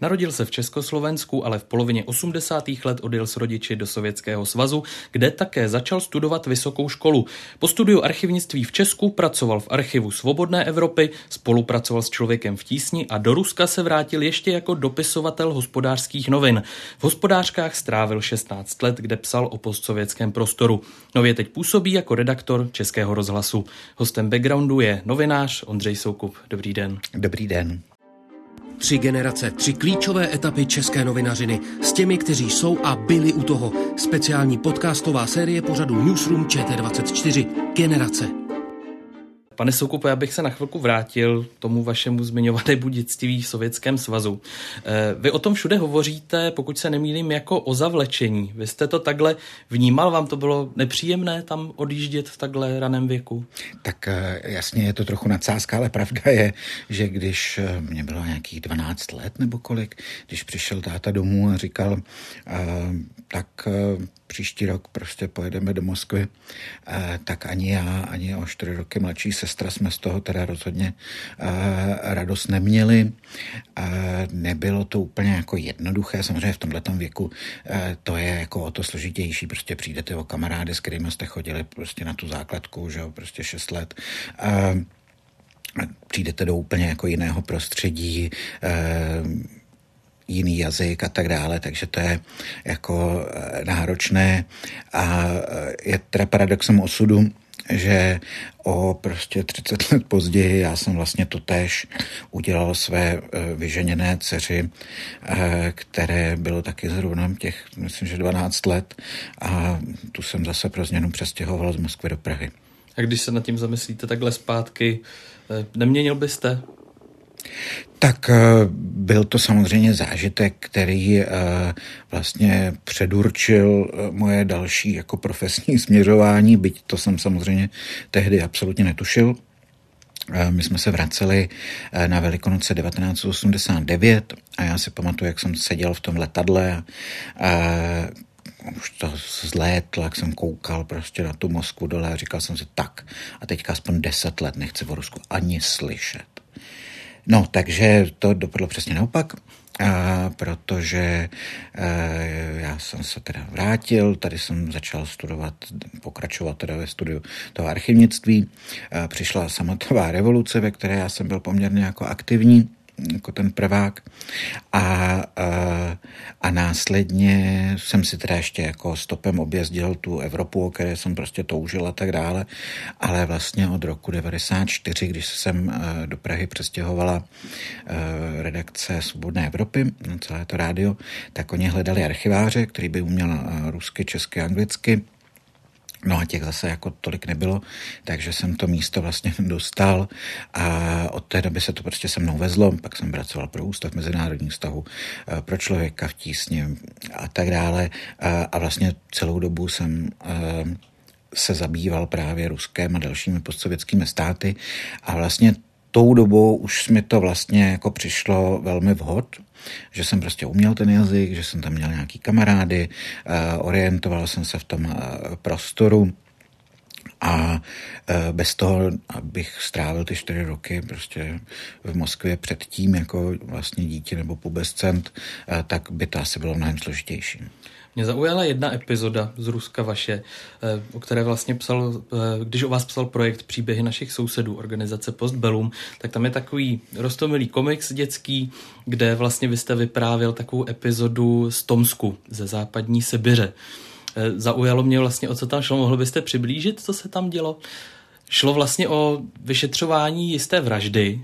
Narodil se v Československu, ale v polovině 80. let odjel s rodiči do Sovětského svazu, kde také začal studovat vysokou školu. Po studiu archivnictví v Česku pracoval v Archivu Svobodné Evropy, spolupracoval s Člověkem v tísni a do Ruska se vrátil ještě jako dopisovatel Hospodářských novin. V Hospodářkách strávil 16 let, kde psal o postsovětském prostoru. Nově teď působí jako redaktor Českého rozhlasu. Hostem Backgroundu je novinář Ondřej Soukup. Dobrý den. Dobrý den. Tři generace, tři klíčové etapy české novinařiny s těmi, kteří jsou a byli u toho. Speciální podcastová série pořadu Newsroom ČT24. Generace. Pane Soukupe, já bych se na chvilku vrátil tomu vašemu zmiňovanému dětství v Sovětském svazu. Vy o tom všude hovoříte, pokud se nemýlím, jako o zavlečení. Vy jste to takhle vnímal? Vám to bylo nepříjemné tam odjíždět v takhle raném věku? Tak jasně, je to trochu nadsázka, ale pravda je, že když mě bylo nějakých 12 let nebo kolik, když přišel táta domů a říkal, tak příští rok prostě pojedeme do Moskvy, tak ani já, ani o 4 roky mladší sestra jsme z toho teda rozhodně radost neměli. Nebylo to úplně jako jednoduché, samozřejmě v tomhletom věku to je jako o to složitější, prostě přijdete o kamarády, s kterými jste chodili prostě na tu základku, že jo, prostě 6 let. Přijdete do úplně jako jiného prostředí, jiný jazyk a tak dále, takže to je jako náročné a je teda paradoxem osudu, že o prostě 30 let později já jsem vlastně to též udělal své vyženěné dceři, které bylo taky zrovna těch, myslím, že 12 let a tu jsem zase pro změnu přestěhoval z Moskvy do Prahy. A když se nad tím zamyslíte takhle zpátky, neměnil byste? Tak byl to samozřejmě zážitek, který vlastně předurčil moje další jako profesní směřování, byť to jsem samozřejmě tehdy absolutně netušil. My jsme se vraceli na Velikonoce 1989 a já si pamatuju, jak jsem seděl v tom letadle a už to zlétl, jak jsem koukal prostě na tu Moskvu dole a říkal jsem si tak a teďka aspoň 10 let nechci o Rusku ani slyšet. No, takže to dopadlo přesně naopak, protože já jsem se teda vrátil, tady jsem začal studovat, pokračovat teda ve studiu toho archivnictví. Přišla sametová revoluce, ve které já jsem byl poměrně jako aktivní, jako ten prvák a následně jsem si teda ještě jako stopem objezdil tu Evropu, o které jsem prostě toužil a tak dále, ale vlastně od roku 1994, když jsem do Prahy přestěhovala redakce Svobodné Evropy, celé to rádio, tak oni hledali archiváře, který by uměl rusky, česky, anglicky. No a těch zase jako tolik nebylo, takže jsem to místo vlastně dostal a od té doby se to prostě se mnou vezlo, pak jsem pracoval pro Ústav mezinárodních vztahů, pro Člověka v tísni a tak dále a vlastně celou dobu jsem se zabýval právě Ruskem a dalšími postsovětskými státy a vlastně tou dobou už mi to vlastně jako přišlo velmi vhod, že jsem prostě uměl ten jazyk, že jsem tam měl nějaký kamarády, orientoval jsem se v tom prostoru a bez toho, abych strávil ty 4 roky prostě v Moskvě předtím jako vlastně dítě nebo pubescent, tak by to asi bylo mnohem složitější. Mě zaujala jedna epizoda z Ruska vaše, o které vlastně psal, když o vás psal projekt Příběhy našich sousedů, organizace Post Bellum, tak tam je takový roztomilý komiks dětský, kde vlastně vy jste vyprávěl takovou epizodu z Tomsku, ze západní Sibiře. Zaujalo mě vlastně, o co tam šlo, mohli byste přiblížit, co se tam dělo? Šlo vlastně o vyšetřování jisté vraždy,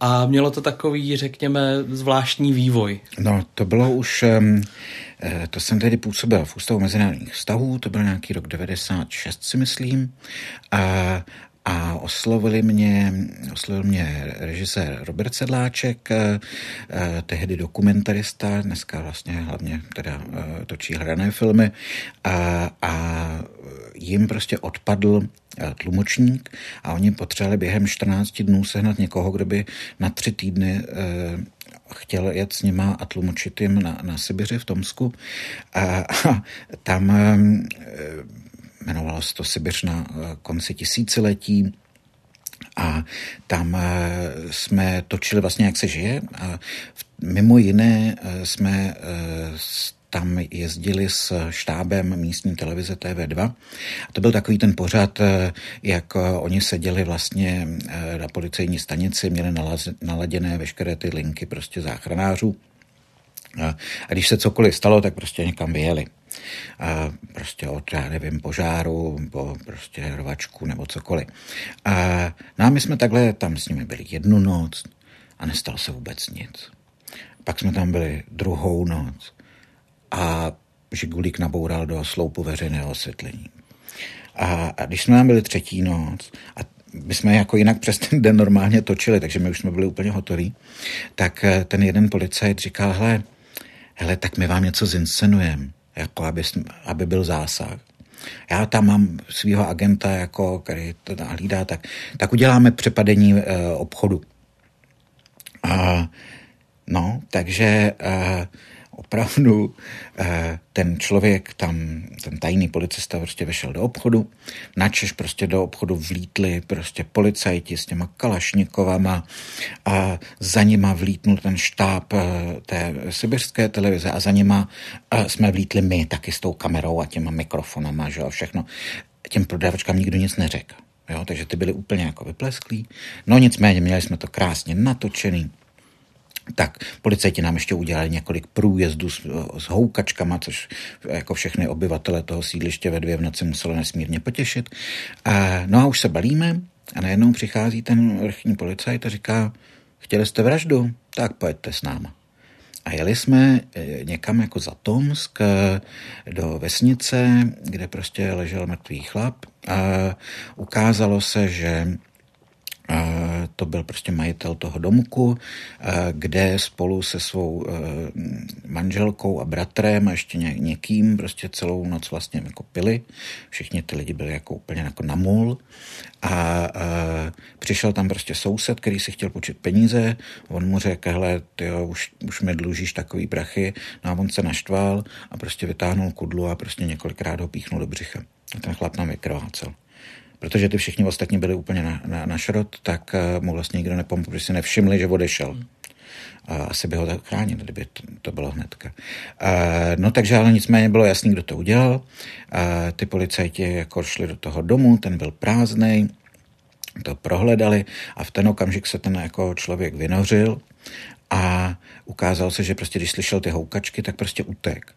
a mělo to takový, řekněme, zvláštní vývoj. No, to bylo už, to jsem tedy působil v Ústavu mezinárodních vztahů, to byl nějaký rok 96, si myslím, a oslovil mě režisér Robert Sedláček, tehdy dokumentarista, dneska vlastně hlavně teda točí hrané filmy, a jim prostě odpadl tlumočník a oni potřebovali během 14 dnů sehnat někoho, kdo by na 3 týdny chtěl jet s nima a tlumočit jim na Sibiři v Tomsku. A tam jmenovalo se to Sibiř na konci tisíciletí. A tam jsme točili vlastně, jak se žije. A mimo jiné jsme tam jezdili s štábem místní televize TV2. A to byl takový ten pořad, jak oni seděli vlastně na policejní stanici, měli naladěné veškeré ty linky prostě záchranářů. A když se cokoliv stalo, tak prostě někam vyjeli. A prostě od, já nevím, požáru, po prostě rvačku nebo cokoliv. No a my jsme takhle tam s nimi byli 1 noc a nestalo se vůbec nic. Pak jsme tam byli 2. noc a žigulík naboural do sloupu veřejného osvětlení. A když jsme tam byli 3. noc a my jsme jako jinak přes ten den normálně točili, takže my už jsme byli úplně hotoví, tak ten jeden policajt říkal, hele, tak my vám něco zinscenujeme, jako aby byl zásah. Já tam mám svého agenta, jako, který to hlídá, tak uděláme přepadení obchodu. No, takže opravdu ten člověk tam, ten tajný policista prostě vešel do obchodu, načež prostě do obchodu vlítli prostě policajti s těma kalašnikovama a za nima vlítnul ten štáb té sibiřské televize a za nima jsme vlítli my taky s tou kamerou a těma mikrofonama, že jo, všechno. Těm prodavačkám nikdo nic neřekl, jo, takže ty byly úplně jako vyplesklí. No nicméně měli jsme to krásně natočený. Tak policajti nám ještě udělali několik průjezdů s houkačkama, což jako všechny obyvatele toho sídliště ve 2 v noci muselo nesmírně potěšit. No a už se balíme a najednou přichází ten vrchní policajt a říká, chtěli jste vraždu? Tak pojďte s náma. A jeli jsme někam jako za Tomsk do vesnice, kde prostě ležel mrtvý chlap a ukázalo se, že to byl prostě majitel toho domku, kde spolu se svou manželkou a bratrem a ještě někým prostě celou noc vlastně jako pili. Všichni ty lidi byli jako úplně jako na mol. A přišel tam prostě soused, který si chtěl půjčit peníze. On mu řekl, hele, tyjo, už mi dlužíš takový prachy. No a on se naštval a prostě vytáhnul kudlu a prostě několikrát ho píchnul do břicha. A ten chlap nám vykrvácel. Protože ty všichni ostatní byli úplně na šrot, tak mu vlastně nikdo nepomohl, protože si nevšimli, že odešel. Asi by ho tak chránil, kdyby to bylo hnedka. No takže ale nicméně bylo jasný, kdo to udělal. Ty policajti jako šli do toho domu, ten byl prázdnej, to prohledali a v ten okamžik se ten jako člověk vynořil a ukázalo se, že prostě když slyšel ty houkačky, tak prostě utek.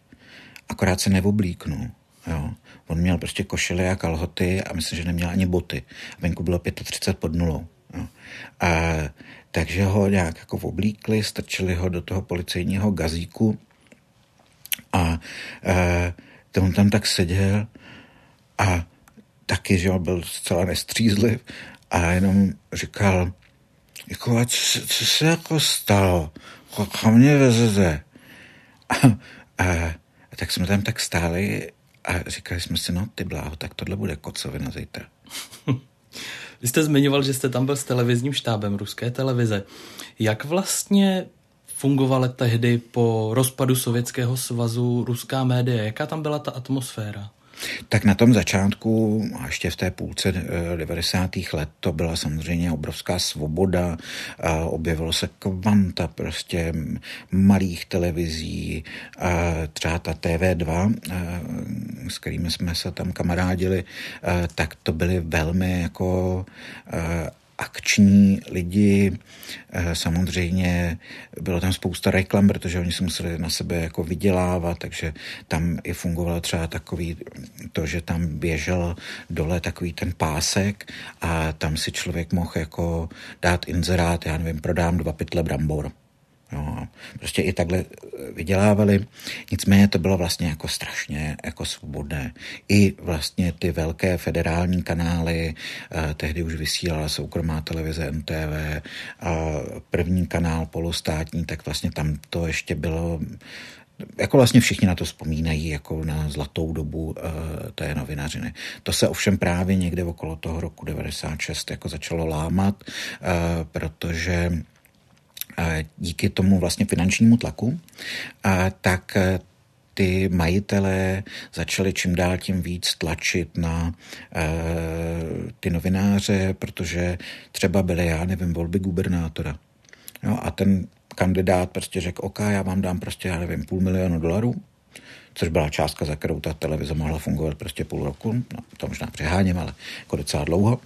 Akorát se neoblíknul, jo. On měl prostě košile a kalhoty a myslím, že neměl ani boty. Venku bylo 35 pod nulou. No. Takže ho nějak jako oblíkli, strčili ho do toho policejního gazíku a on tam tak seděl a taky, že on byl zcela nestřízliv a jenom říkal, jako, co se jako stalo? Kam mě vezete? A tak jsme tam tak stáli a říkali jsme si, no ty bláho, tak tohle bude kocovina zítra. Vy jste zmiňoval, že jste tam byl s televizním štábem ruské televize. Jak vlastně fungovala tehdy po rozpadu Sovětského svazu ruská média? Jaká tam byla ta atmosféra? Tak na tom začátku, a ještě v té půlce 90. let, to byla samozřejmě obrovská svoboda, objevilo se kvanta prostě malých televizí, třeba ta TV2, s kterými jsme se tam kamarádili, tak to byly velmi jako akční lidi, samozřejmě bylo tam spousta reklam, protože oni se museli na sebe jako vydělávat, takže tam i fungovalo třeba takový to, že tam běžel dole takový ten pásek a tam si člověk mohl jako dát inzerát, já nevím, prodám 2 pytle brambor. No, prostě i takhle vydělávali. Nicméně to bylo vlastně jako strašně jako svobodné. I vlastně ty velké federální kanály, tehdy už vysílala soukromá televize NTV, první kanál polostátní, tak vlastně tam to ještě bylo, jako vlastně všichni na to vzpomínají jako na zlatou dobu té novinařiny. To se ovšem právě někde okolo toho roku 96 jako začalo lámat, protože díky tomu vlastně finančnímu tlaku, tak ty majitelé začali čím dál tím víc tlačit na ty novináře, protože třeba byly, já nevím, volby gubernátora. Jo, a ten kandidát prostě řekl, OK, já vám dám prostě, já nevím, $500,000, což byla částka, za kterou ta televize mohla fungovat prostě půl roku, no, to možná přeháním, ale jako docela dlouho.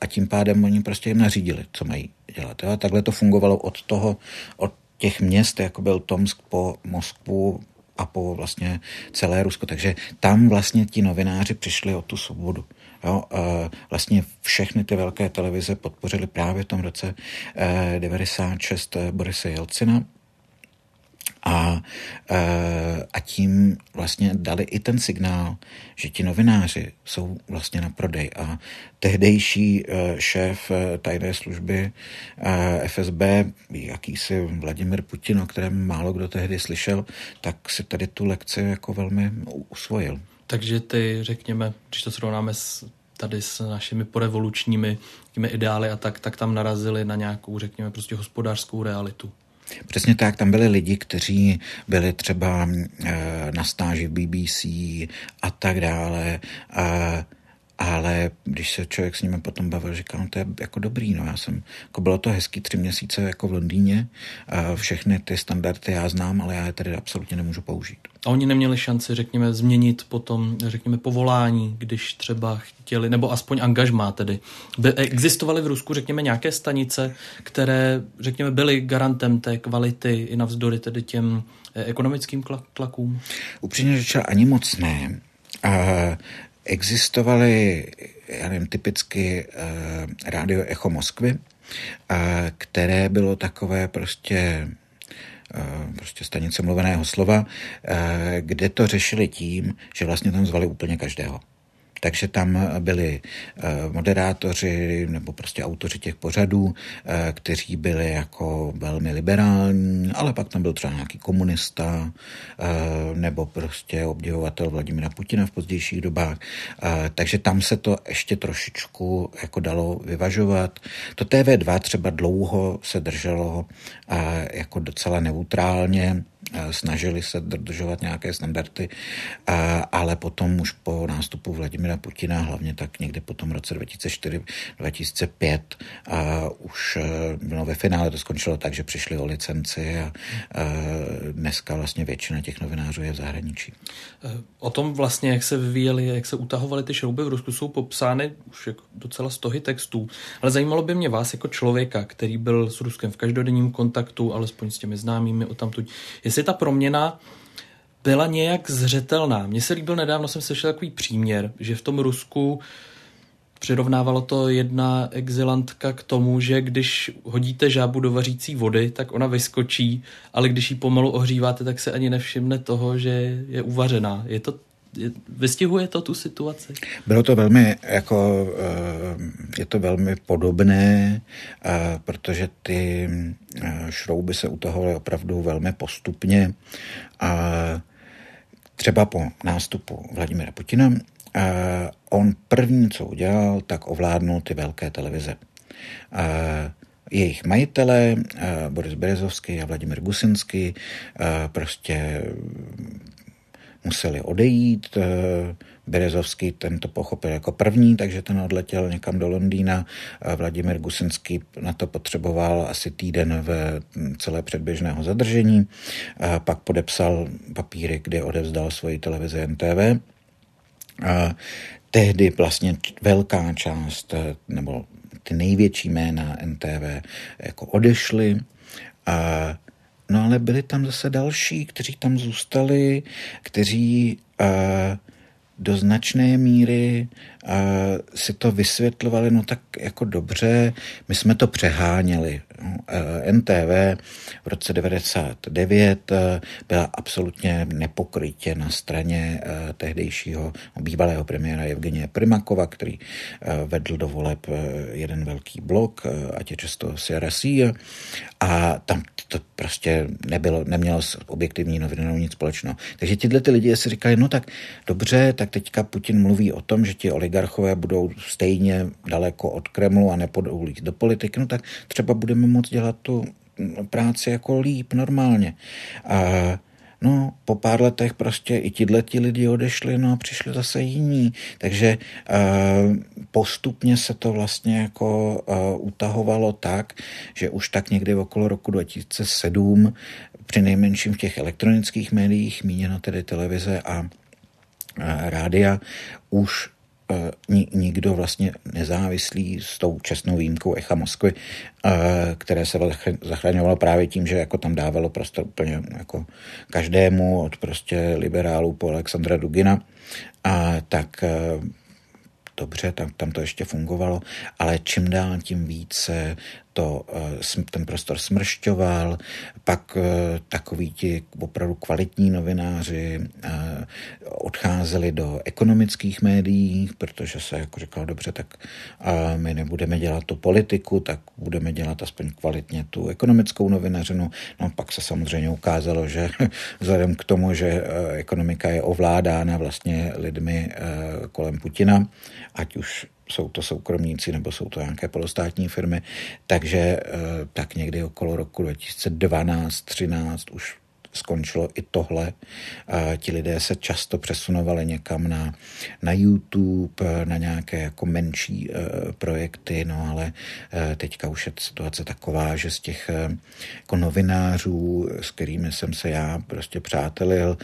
A tím pádem oni prostě jim nařídili, co mají dělat. Jo? Takhle to fungovalo od těch měst, jako byl Tomsk po Moskvu a po vlastně celé Rusko. Takže tam vlastně ti novináři přišli o tu svobodu. Jo? Vlastně všechny ty velké televize podpořily právě v tom roce 96 Borise Jelcina. A tím vlastně dali i ten signál, že ti novináři jsou vlastně na prodej. A tehdejší šéf tajné služby FSB, jakýsi Vladimír Putin, o kterém málo kdo tehdy slyšel, tak si tady tu lekci jako velmi usvojil. Takže ty, řekněme, když to srovnáme tady s našimi porevolučními ideály a tak tam narazili na nějakou, řekněme, prostě hospodářskou realitu. Přesně tak, tam byli lidi, kteří byli třeba na stáži BBC a tak dále, ale když se člověk s nimi potom bavil, říkal, no to je jako dobrý, no já jsem, jako bylo to hezký 3 měsíce jako v Londýně, všechny ty standardy já znám, ale já je tady absolutně nemůžu použít. A oni neměli šanci, řekněme, změnit potom, řekněme, povolání, když třeba chtěli, nebo aspoň angažmá tedy. Existovaly v Rusku, řekněme, nějaké stanice, které, řekněme, byly garantem té kvality i navzdory tedy těm ekonomickým tlakům? Upřímně řečeno, ani moc ne. Existovaly, já nevím, typicky rádio Echo Moskvy, které bylo takové prostě stanice mluveného slova, kde to řešili tím, že vlastně tam zvali úplně každého. Takže tam byli moderátoři nebo prostě autoři těch pořadů, kteří byli jako velmi liberální, ale pak tam byl třeba nějaký komunista nebo prostě obdivovatel Vladimíra Putina v pozdějších dobách. Takže tam se to ještě trošičku jako dalo vyvažovat. To TV2 třeba dlouho se drželo jako docela neutrálně, snažili se dodržovat nějaké standardy, ale potom už po nástupu Vladimira Putina, hlavně tak někde po tom roce 2004-2005, už no, ve finále to skončilo tak, že přišli o licenci a dneska vlastně většina těch novinářů je v zahraničí. O tom vlastně, jak se vyvíjeli, jak se utahovaly ty šrouby v Rusku, jsou popsány už jako docela stohy textů, ale zajímalo by mě vás jako člověka, který byl s Ruskem v každodenním kontaktu, alespoň s těmi známými odtamtud, jestli ta proměna byla nějak zřetelná. Mně se líbil, nedávno jsem slyšel takový příměr, že v tom Rusku přirovnávalo to jedna exilantka k tomu, že když hodíte žábu do vařící vody, tak ona vyskočí, ale když ji pomalu ohříváte, tak se ani nevšimne toho, že je uvařená. Je to, vystihuje to tu situaci? Bylo to velmi, jako, je to velmi podobné, protože ty šrouby se utahovaly opravdu velmi postupně. A třeba po nástupu Vladimira Putina, on první, co udělal, tak ovládnul ty velké televize. Jejich majitelé, Boris Berezovský a Vladimír Gusinský, prostě museli odejít. Berezovský ten to pochopil jako první, takže ten odletěl někam do Londýna. Vladimír Gusinský na to potřeboval asi týden v celé předběžného zadržení. Pak podepsal papíry, kde odevzdal svoji televizi NTV. Tehdy vlastně velká část, nebo ty největší jména NTV jako odešly. No ale byli tam zase další, kteří tam zůstali, kteří do značné míry si to vysvětlovali, no tak jako dobře, my jsme to přeháněli. NTV v roce 99 byla absolutně nepokrytě na straně tehdejšího bývalého premiéra Evgenie Primakova, který vedl do voleb jeden velký blok, ať je často Serasia, a tam to prostě nemělo s objektivní novinou nic společného. Takže tyhle ty lidi si říkali, no tak dobře, tak teďka Putin mluví o tom, že ti oligarchové budou stejně daleko od Kremlu a nepůjdou do politiky, no tak třeba budeme moct dělat tu práci jako líp, normálně. A no, po pár letech prostě i tihleti lidi odešli, no a přišli zase jiní. Takže postupně se to vlastně jako utahovalo tak, že už tak někdy okolo roku 2007, při nejmenším v těch elektronických médiích, míněno tedy televize a rádia, už nikdo vlastně nezávislý s tou čestnou výjimkou Echa Moskvy, které se zachraňovalo právě tím, že jako tam dávalo prostě úplně jako každému od prostě liberálů po Alexandra Dugina, a tak dobře, tam to ještě fungovalo, ale čím dál tím více to ten prostor smršťoval, pak takoví ti opravdu kvalitní novináři odcházeli do ekonomických médií, protože se jako říkalo, dobře, tak my nebudeme dělat tu politiku, tak budeme dělat aspoň kvalitně tu ekonomickou novinařinu. No pak se samozřejmě ukázalo, že vzhledem k tomu, že ekonomika je ovládána vlastně lidmi kolem Putina, ať už jsou to soukromníci, nebo jsou to nějaké polostátní firmy, takže tak někdy okolo roku 2012-13 už skončilo i tohle. Ti lidé se často přesunovali někam na YouTube, na nějaké jako menší projekty, no ale teďka už je situace taková, že z těch jako novinářů, s kterými jsem se já prostě přátelil,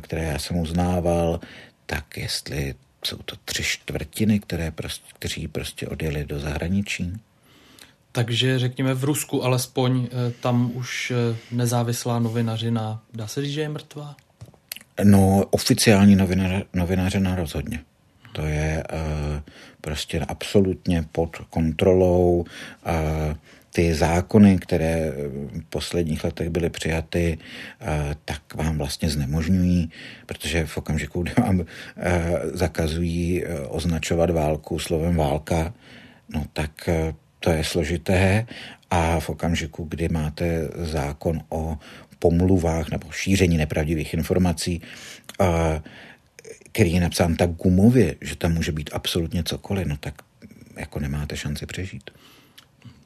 které já jsem uznával, tak jestli jsou to 3/4, kteří prostě odjeli do zahraničí. Takže řekněme v Rusku alespoň tam už nezávislá novinařina, dá se říct, že je mrtvá? No, oficiální novinařina rozhodně. To je prostě absolutně pod kontrolou. Ty zákony, které v posledních letech byly přijaty, tak vám vlastně znemožňují, protože v okamžiku, kdy vám zakazují označovat válku slovem válka, no tak to je složité, a v okamžiku, kdy máte zákon o pomluvách nebo šíření nepravdivých informací, který je napsán tak gumově, že tam může být absolutně cokoliv, no tak jako nemáte šanci přežít.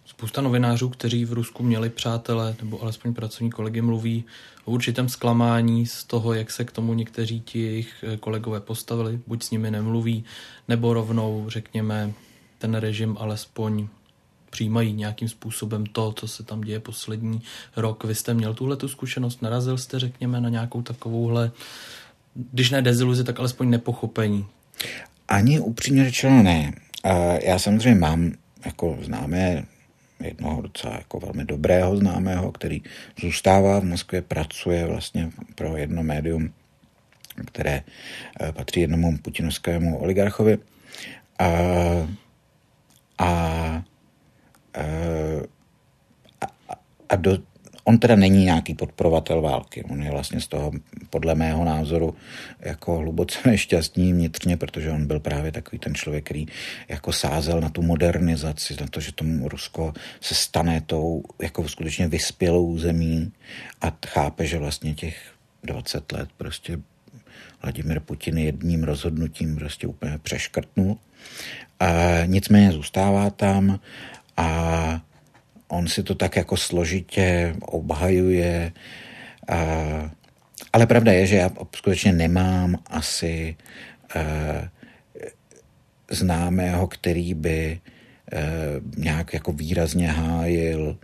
Spousta novinářů, kteří v Rusku měli přátele nebo alespoň pracovní kolegy, mluví o určitém zklamání z toho, jak se k tomu někteří ti jejich kolegové postavili, buď s nimi nemluví, nebo rovnou, řekněme, ten režim alespoň přijímají nějakým způsobem to, co se tam děje poslední rok. Vy jste měl tuhletu zkušenost, narazil jste, řekněme, na nějakou takovouhle, když ne deziluzi, tak alespoň nepochopení? Ani upřímně řečeno ne. Já samozřejmě mám jako známé, jednoho docela jako velmi dobrého známého, který zůstává v Moskvě, pracuje vlastně pro jedno médium, které patří jednomu putinovskému oligarchovi. On teda není nějaký podporovatel války. On je vlastně z toho, podle mého názoru, jako hluboce nešťastný vnitřně, protože on byl právě takový ten člověk, který jako sázel na tu modernizaci, na to, že tomu Rusko se stane tou jako skutečně vyspělou zemí, a chápe, že vlastně těch 20 let prostě Vladimír Putin jedním rozhodnutím prostě úplně přeškrtnul. A nicméně zůstává tam a on si to tak jako složitě obhajuje, ale pravda je, že já skutečně nemám asi známého, který by nějak jako výrazně hájil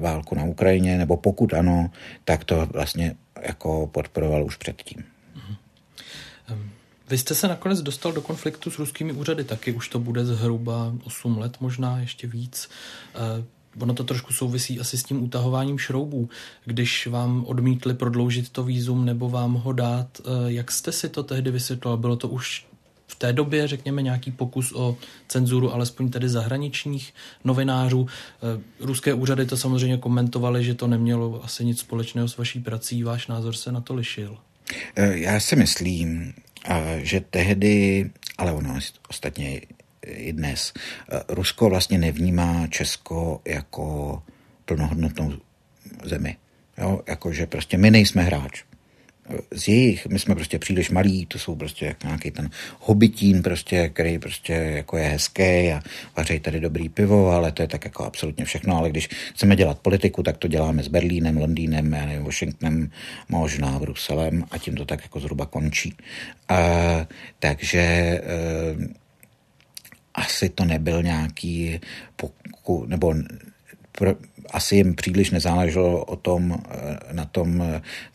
válku na Ukrajině, nebo pokud ano, tak to vlastně jako podporoval už předtím. Vy jste se nakonec dostal do konfliktu s ruskými úřady taky, už to bude zhruba 8 let, možná ještě víc. Ono to trošku souvisí asi s tím utahováním šroubů. Když vám odmítli prodloužit to vízum nebo vám ho dát, jak jste si to tehdy vysvětloval? Bylo to už v té době, řekněme, nějaký pokus o cenzuru, alespoň tedy zahraničních novinářů. Ruské úřady to samozřejmě komentovaly, že to nemělo asi nic společného s vaší prací. Váš názor se na to lišil? Já si myslím, že tehdy, ale ono ostatně i dnes, Rusko vlastně nevnímá Česko jako plnohodnotnou zemi. Jo? Jakože prostě my nejsme hráč. Z jejich, my jsme prostě příliš malí, to jsou prostě jak nějaký ten hobitín prostě, který prostě jako je hezký a vaří tady dobrý pivo, ale to je tak jako absolutně všechno, ale když chceme dělat politiku, tak to děláme s Berlínem, Londýnem, nevím, Washingtonem, možná Bruselem a tím to tak jako zhruba končí. Takže asi to nebyl nějaký pokus, nebo asi jim příliš nezáleželo o tom, na tom,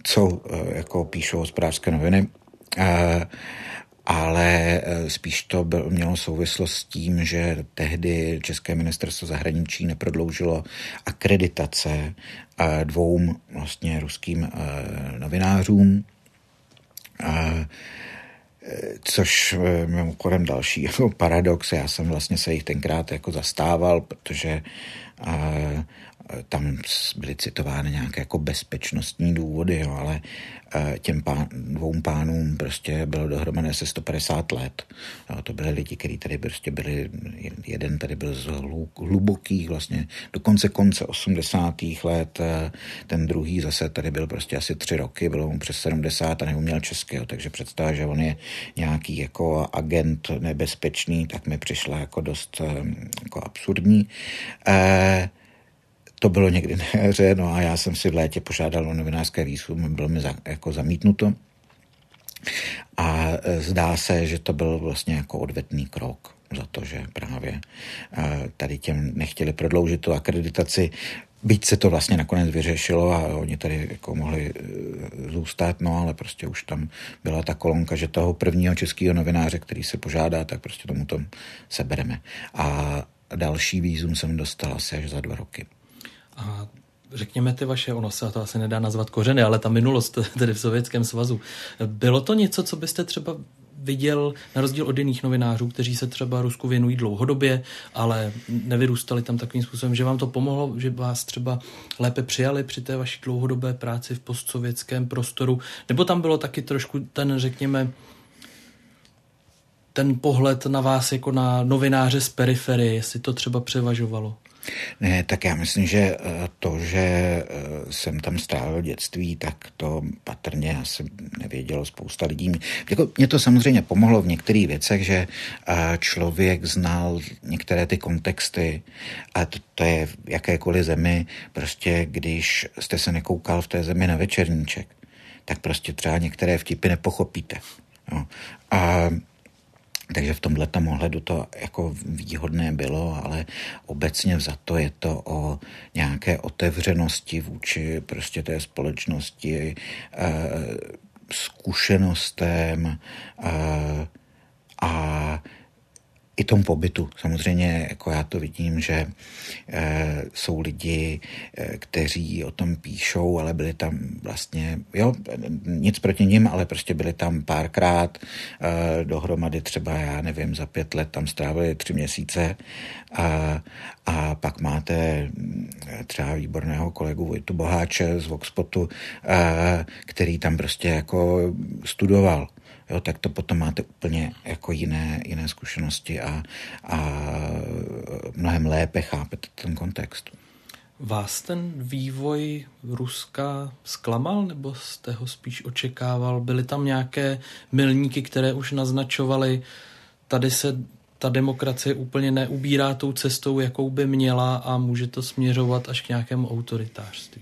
co jako píšou Hospodářské noviny, ale spíš to mělo souvislost s tím, že tehdy České ministerstvo zahraničí neprodloužilo akreditace 2 vlastně ruským novinářům, což mimochodem další jako paradox. Já jsem vlastně se jich tenkrát jako zastával, protože tam byly citovány nějaké jako bezpečnostní důvody, jo, ale těm 2 pánům prostě bylo dohromady se 150 let. Jo, to byly lidi, kteří tady prostě byli, jeden tady byl z hlubokých vlastně, dokonce konce 80. let, ten druhý zase tady byl prostě asi 3 roky, bylo mu přes 70 a neuměl česky, jo, takže představa, že on je nějaký jako agent nebezpečný, tak mi přišla jako dost jako absurdní. To bylo někdy na jaře, no a já jsem si v létě požádal o novinářské výzkum, bylo mi jako zamítnuto. A zdá se, že to byl vlastně jako odvetný krok za to, že právě tady těm nechtěli prodloužit tu akreditaci, byť se to vlastně nakonec vyřešilo a oni tady jako mohli zůstat, no ale prostě už tam byla ta kolonka, že toho prvního českého novináře, který se požádá, tak prostě tomu tom sebereme. A další vízum jsem dostal asi až za 2 roky. A řekněme ty vaše, ono se to asi nedá nazvat kořeny, ale ta minulost tedy v Sovětském svazu. Bylo to něco, co byste třeba viděl na rozdíl od jiných novinářů, kteří se třeba Rusku věnují dlouhodobě, ale nevyrůstali tam takovým způsobem, že vám to pomohlo, že vás třeba lépe přijali při té vaší dlouhodobé práci v postsovětském prostoru? Nebo tam bylo taky trošku ten, řekněme, ten pohled na vás jako na novináře z periferie, jestli to třeba převažovalo? Ne, tak já myslím, že to, že jsem tam strávil dětství, tak to patrně asi nevědělo spousta lidí. Mě to samozřejmě pomohlo v některých věcech, že člověk znal některé ty kontexty, a to je v jakékoliv zemi, prostě když jste se nekoukal v té zemi na večerníček, tak prostě třeba některé vtipy nepochopíte. No. Takže v tomhletom ohledu to jako výhodné bylo, ale obecně vzato je to o nějaké otevřenosti vůči prostě té společnosti, zkušenostem a i tomu pobytu. Samozřejmě jako já to vidím, že jsou lidi, kteří o tom píšou, ale byli tam vlastně, jo, nic proti nim, ale prostě byli tam párkrát dohromady třeba, já nevím, za 5 let tam strávili 3 měsíce a pak máte třeba výborného kolegu Vojtu Boháče z Voxpotu, který tam prostě jako studoval. Jo, tak to potom máte úplně jako jiné zkušenosti a mnohem lépe chápete ten kontext. Vás ten vývoj Ruska zklamal, nebo jste ho spíš očekával? Byly tam nějaké milníky, které už naznačovaly, tady se ta demokracie úplně neubírá tou cestou, jakou by měla a může to směřovat až k nějakému autoritářství?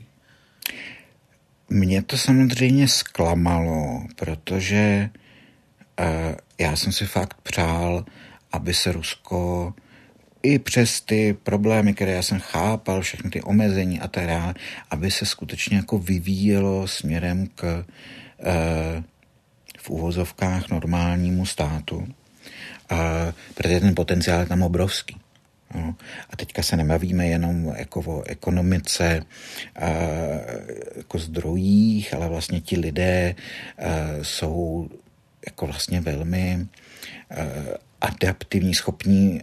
Mě to samozřejmě zklamalo, protože já jsem si fakt přál, aby se Rusko i přes ty problémy, které já jsem chápal, všechny ty omezení a tak dále, aby se skutečně jako vyvíjelo směrem k v uvozovkách normálnímu státu, protože ten potenciál je tam obrovský. No. A teďka se nebavíme jenom jako o ekonomice a jako zdrojích, ale vlastně ti lidé jsou jako vlastně velmi adaptivní, schopní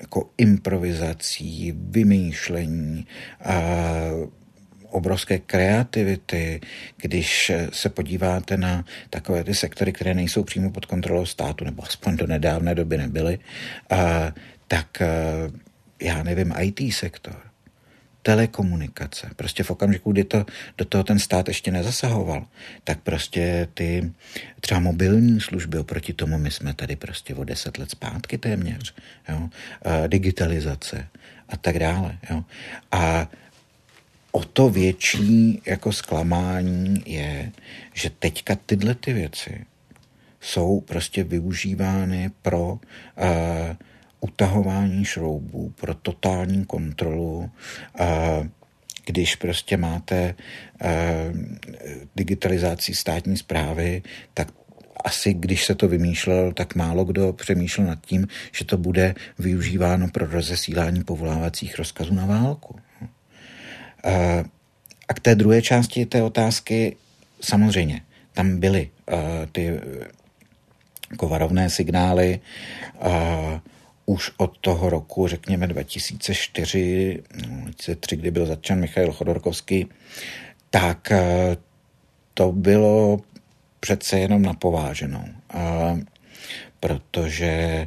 jako improvizací, vymýšlení a obrovské kreativity. Když se podíváte na takové ty sektory, které nejsou přímo pod kontrolou státu, nebo aspoň do nedávné doby nebyly, tak já nevím, IT sektor, telekomunikace, prostě v okamžiku, kdy to, do toho ten stát ještě nezasahoval, tak prostě ty třeba mobilní služby, oproti tomu my jsme tady prostě o 10 let zpátky téměř, jo? Digitalizace a tak dále. Jo? A o to větší jako zklamání je, že teďka tyhle ty věci jsou prostě využívány pro utahování šroubů, pro totální kontrolu. Když prostě máte digitalizaci státní správy, tak asi když se to vymýšlel, tak málo kdo přemýšlel nad tím, že to bude využíváno pro rozesílání povolávacích rozkazů na válku. A k té druhé části té otázky, samozřejmě, tam byly ty jako varovné signály už od toho roku, řekněme 2004, 2003, kdy byl zatčen Michail Chodorkovský, tak to bylo přece jenom napováženou, protože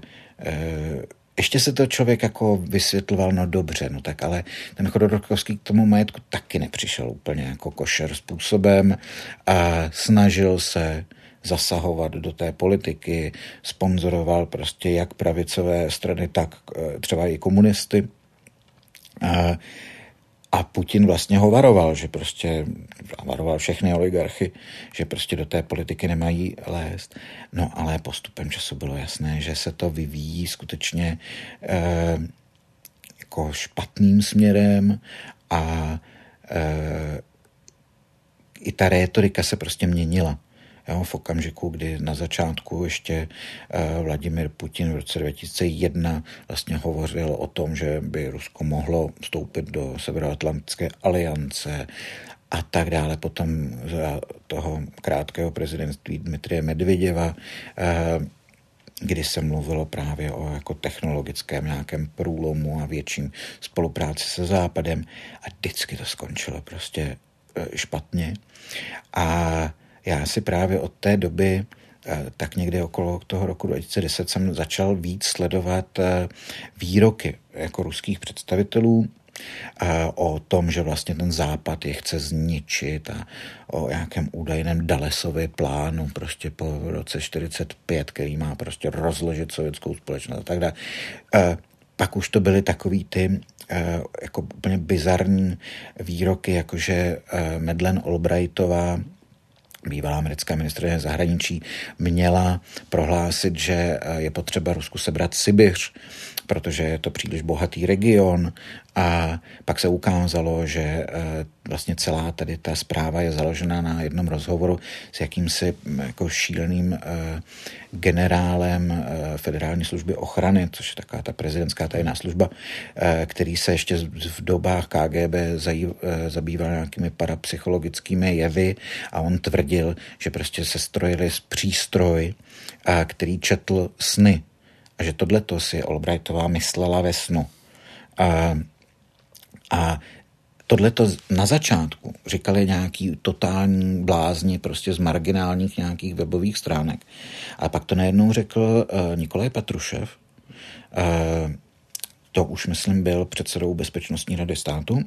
ještě se to člověk jako vysvětloval, no dobře, no tak ale ten Chodorkovský k tomu majetku taky nepřišel úplně jako košer způsobem a snažil se zasahovat do té politiky, sponzoroval prostě jak pravicové strany, tak třeba i komunisty. A Putin vlastně ho varoval, že prostě varoval všechny oligarchy, že prostě do té politiky nemají lézt. No ale postupem času bylo jasné, že se to vyvíjí skutečně jako špatným směrem a i ta rétorika se prostě měnila. Jo, v okamžiku, kdy na začátku ještě Vladimír Putin v roce 2001 vlastně hovořil o tom, že by Rusko mohlo vstoupit do Severoatlantické aliance a tak dále. Potom za toho krátkého prezidentství Dmitrije Medvěděva, kdy se mluvilo právě o jako technologickém nějakém průlomu a větším spolupráci se Západem, a vždycky to skončilo prostě špatně. A já si právě od té doby, tak někde okolo toho roku 2010, jsem začal víc sledovat výroky jako ruských představitelů o tom, že vlastně ten Západ je chce zničit, a o nějakém údajném Dallesově plánu prostě po roce 1945, který má prostě rozložit sovětskou společnost a tak dále. Pak už to byly takový ty jako úplně bizarní výroky, jakože Madeleine Albrightová, bývalá americká ministryně zahraničí, měla prohlásit, že je potřeba Rusku sebrat Sibiř, protože je to příliš bohatý region, a pak se ukázalo, že vlastně celá tady ta zpráva je založena na jednom rozhovoru s jakýmsi jako šíleným generálem Federální služby ochrany, což je taková ta prezidentská tajná služba, který se ještě v dobách KGB zabýval nějakými parapsychologickými jevy, a on tvrdil, že prostě se strojili z přístroj, který četl sny, a že tohleto si Albrightová myslela ve snu. A tohleto na začátku říkali nějaký totální blázni prostě z marginálních nějakých webových stránek. A pak to najednou řekl Nikolaj Patrušev, to už myslím byl předsedou Bezpečnostní rady státu.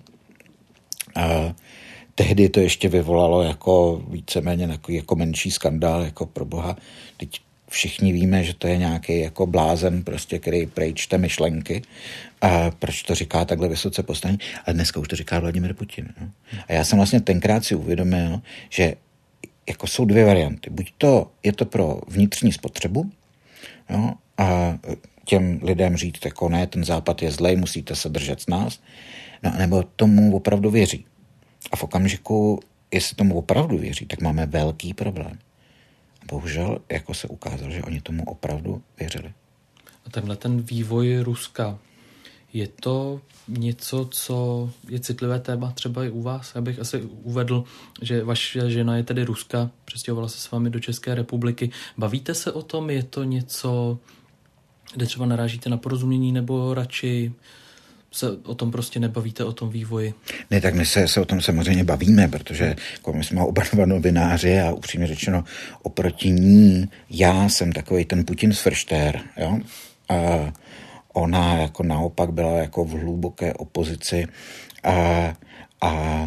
Tehdy to ještě vyvolalo jako víceméně jako menší skandál, jako pro boha, teď všichni víme, že to je nějaký jako blázen, prostě, který prejčte myšlenky. A proč to říká takhle vysoce postavení? A dneska už to říká Vladimír Putin. No? A já jsem vlastně tenkrát si uvědomil, že jako jsou dvě varianty. Buď to je to pro vnitřní spotřebu, no, a těm lidem říct, jako ne, ten Západ je zlej, musíte se držet s nás, no, nebo tomu opravdu věří. A v okamžiku, jestli tomu opravdu věří, tak máme velký problém. Bohužel jako se ukázalo, že oni tomu opravdu věřili. A tenhle ten vývoj Ruska. Je to něco, co je citlivé téma třeba i u vás? Já bych asi uvedl, že vaše žena je tedy Ruska, přestěhovala se s vámi do České republiky. Bavíte se o tom? Je to něco, kde třeba narážíte na porozumění, nebo radši se o tom prostě nebavíte, o tom vývoji? Ne, tak my se o tom samozřejmě bavíme, protože my jsme oba dva novináři a upřímně řečeno oproti ní já jsem takový ten Putin z Frštér, jo? A ona jako naopak byla jako v hluboké opozici a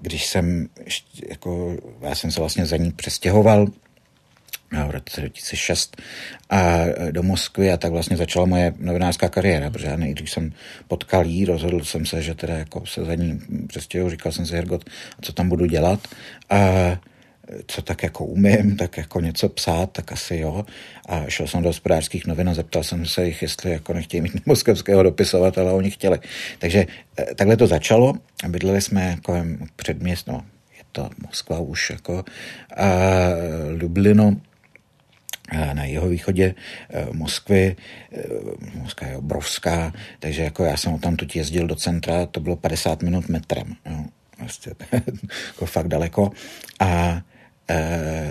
když jsem jako, já jsem se vlastně za ní přestěhoval v roce 2006 a do Moskvy a tak vlastně začala moje novinářská kariéra, protože já když jsem potkal jí, rozhodl jsem se, že teda jako se za ní přestěhuju, říkal jsem si hergot, co tam budu dělat a co tak jako umím, tak jako něco psát, tak asi jo. A šel jsem do Hospodářských novin a zeptal jsem se jich, jestli jako nechtějí mít moskevského dopisovatele, ale oni chtěli. Takže takhle to začalo a bydleli jsme kolem předměst, no je to Moskva už jako Lublino, na jihovýchodě Moskvy. Moskva je obrovská, takže jako já jsem tam tuď jezdil do centra, to bylo 50 minut metrem, jo. Vlastně jako fakt daleko a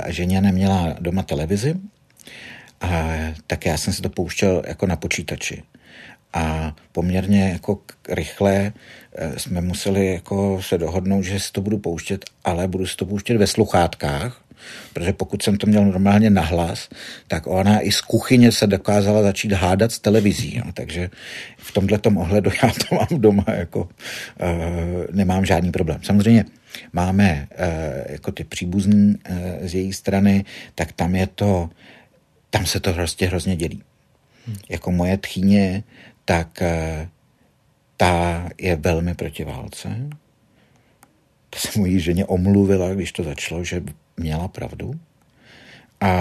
ženě neměla doma televizi, tak já jsem si to pouštěl jako na počítači. A poměrně jako rychle jsme museli jako se dohodnout, že si to budu pouštět, ale budu si to pouštět ve sluchátkách, protože pokud jsem to měl normálně nahlas, tak ona i z kuchyně se dokázala začít hádat s televizí. No. Takže v tomhletom ohledu já to mám doma, jako nemám žádný problém. Samozřejmě máme jako ty příbuzní z její strany, tak tam je to, tam se to prostě hrozně dělí. Jako moje tchýně, tak ta je velmi proti válce. To se mojí ženě omluvila, když to začalo, že měla pravdu, a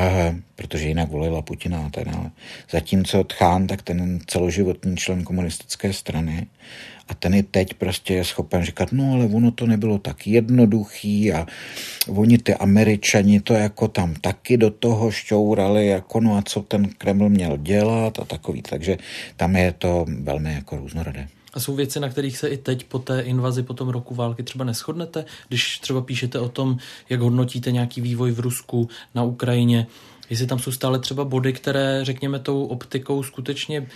protože jinak volila Putina a tak dále. Zatímco Tchán, tak ten celoživotní člen komunistické strany a ten i teď prostě je schopen říkat, no ale ono to nebylo tak jednoduchý a oni ty Američani to jako tam taky do toho šťourali, jako no a co ten Kreml měl dělat a takový, takže tam je to velmi jako různorodé. A jsou věci, na kterých se i teď po té invazi, po tom roku války třeba neshodnete? Když třeba píšete o tom, jak hodnotíte nějaký vývoj v Rusku, na Ukrajině, jestli tam jsou stále třeba body, které, řekněme, tou optikou skutečně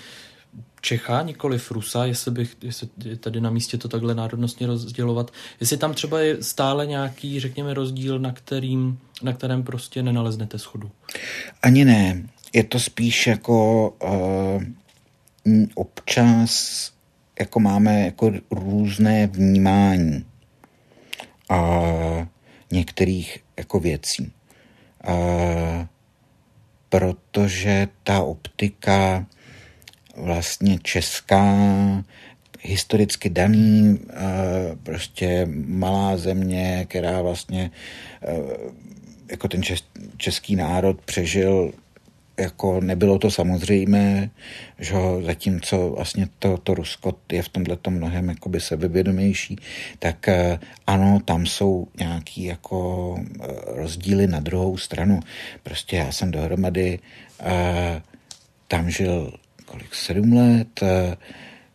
Čecha, nikoliv Rusa, jestli tady na místě to takhle národnostně rozdělovat, jestli tam třeba je stále nějaký, řekněme, rozdíl, na kterém prostě nenaleznete shodu. Ani ne. Je to spíš jako občas jako máme jako různé vnímání a některých jako věcí. A protože ta optika vlastně česká, historicky daný, prostě malá země, která vlastně jako ten český národ přežil, jako nebylo to samozřejmé, že zatímco vlastně to Rusko je v tomhletom mnohem jakoby sebevědomější, tak ano, tam jsou nějaký jako rozdíly na druhou stranu. Prostě já jsem dohromady tam žil 7 let,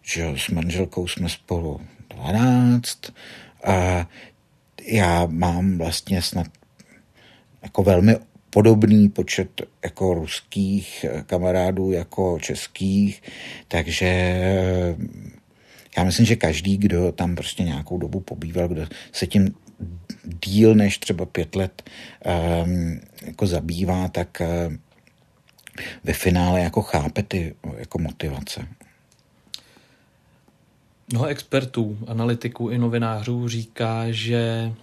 že s manželkou jsme spolu 12 a já mám vlastně snad jako velmi podobný počet jako ruských kamarádů jako českých, takže já myslím, že každý, kdo tam prostě nějakou dobu pobýval, kdo se tím díl než třeba 5 let jako zabývá, tak ve finále jako chápe ty jako motivace. Mnoho expertů, analytiků i novinářů říká, že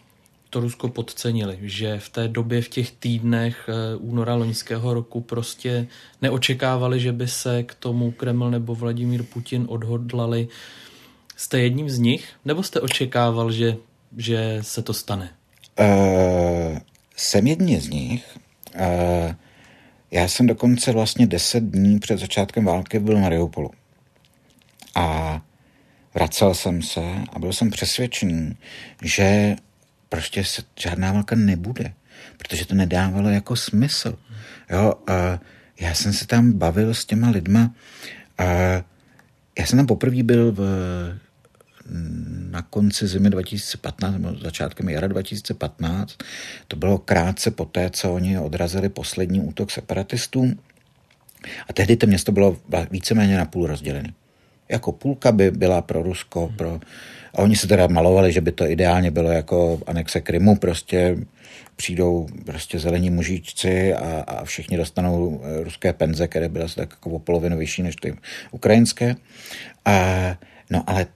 to Rusko podcenili, že v té době, v těch týdnech února loňského roku prostě neočekávali, že by se k tomu Kreml nebo Vladimír Putin odhodlali. Jste jedním z nich? Nebo jste očekával, že se to stane? Jsem jedním z nich. Já jsem dokonce vlastně 10 dní před začátkem války byl v Mariupolu. A vracel jsem se a byl jsem přesvědčený, že prostě žádná válka nebude, protože to nedávalo jako smysl. Jo, Já jsem se tam bavil s těma lidma a já jsem tam poprvé byl na konci zimy 2015, nebo začátkem jara 2015. To bylo krátce poté, co oni odrazili poslední útok separatistů. A tehdy to město bylo víceméně na půl rozdělené. Jako půlka by byla pro Rusko, a oni se teda malovali, že by to ideálně bylo jako anexe Krymu, prostě přijdou prostě zelení mužičci a všichni dostanou ruské penze, které byly tak jako o polovinu vyšší než ty ukrajinské. No ale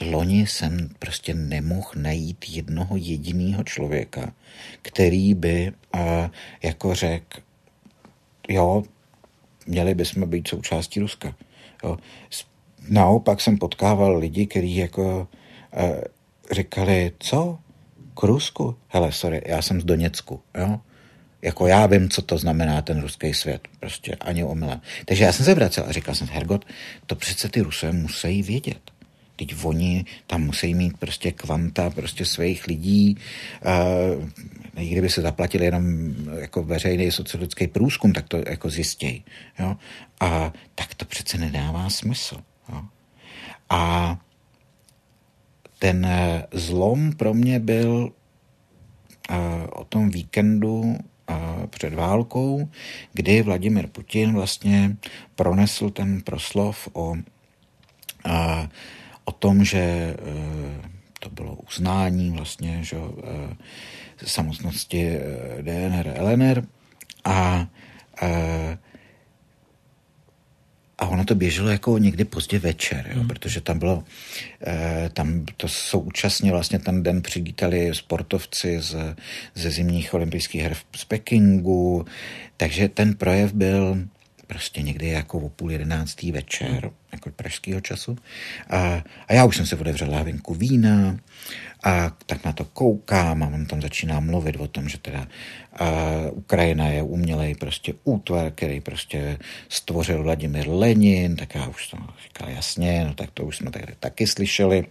loni jsem prostě nemohl najít jednoho jedinýho člověka, který by jako řekl, jo, měli bychom být součástí Ruska. Jo. Naopak jsem potkával lidi, kteří jako říkali, co? K Rusku? Hele, sorry, já jsem z Doněcku, jo? Jako já vím, co to znamená ten ruský svět, prostě ani omylem. Takže já jsem se vracel a říkal jsem, hergot, to přece ty Rusové musí vědět. Teď oni tam musí mít prostě kvanta prostě svých lidí. Někdy by se zaplatili jenom jako veřejný sociologický průzkum, tak to jako zjistějí. Jo? A tak to přece nedává smysl. Jo? A ten zlom pro mě byl o tom víkendu před válkou, kdy Vladimír Putin vlastně pronesl ten proslov o tom, že to bylo uznání vlastně, že samostatnosti DNR, LNR a ono to běželo jako někdy pozdě večer, jo, protože tam bylo, tam to současně vlastně ten den přilítali sportovci ze zimních olympijských her z Pekingu, takže ten projev byl prostě někdy jako o 22:30 večer, jako pražského času. A já už jsem se otevřel lahvinku vína a tak na to koukám a on tam začíná mluvit o tom, že teda Ukrajina je umělej prostě útvar, který prostě stvořil Vladimír Lenin, tak já už jsem říkal, jasně, no tak to už jsme tady taky slyšeli.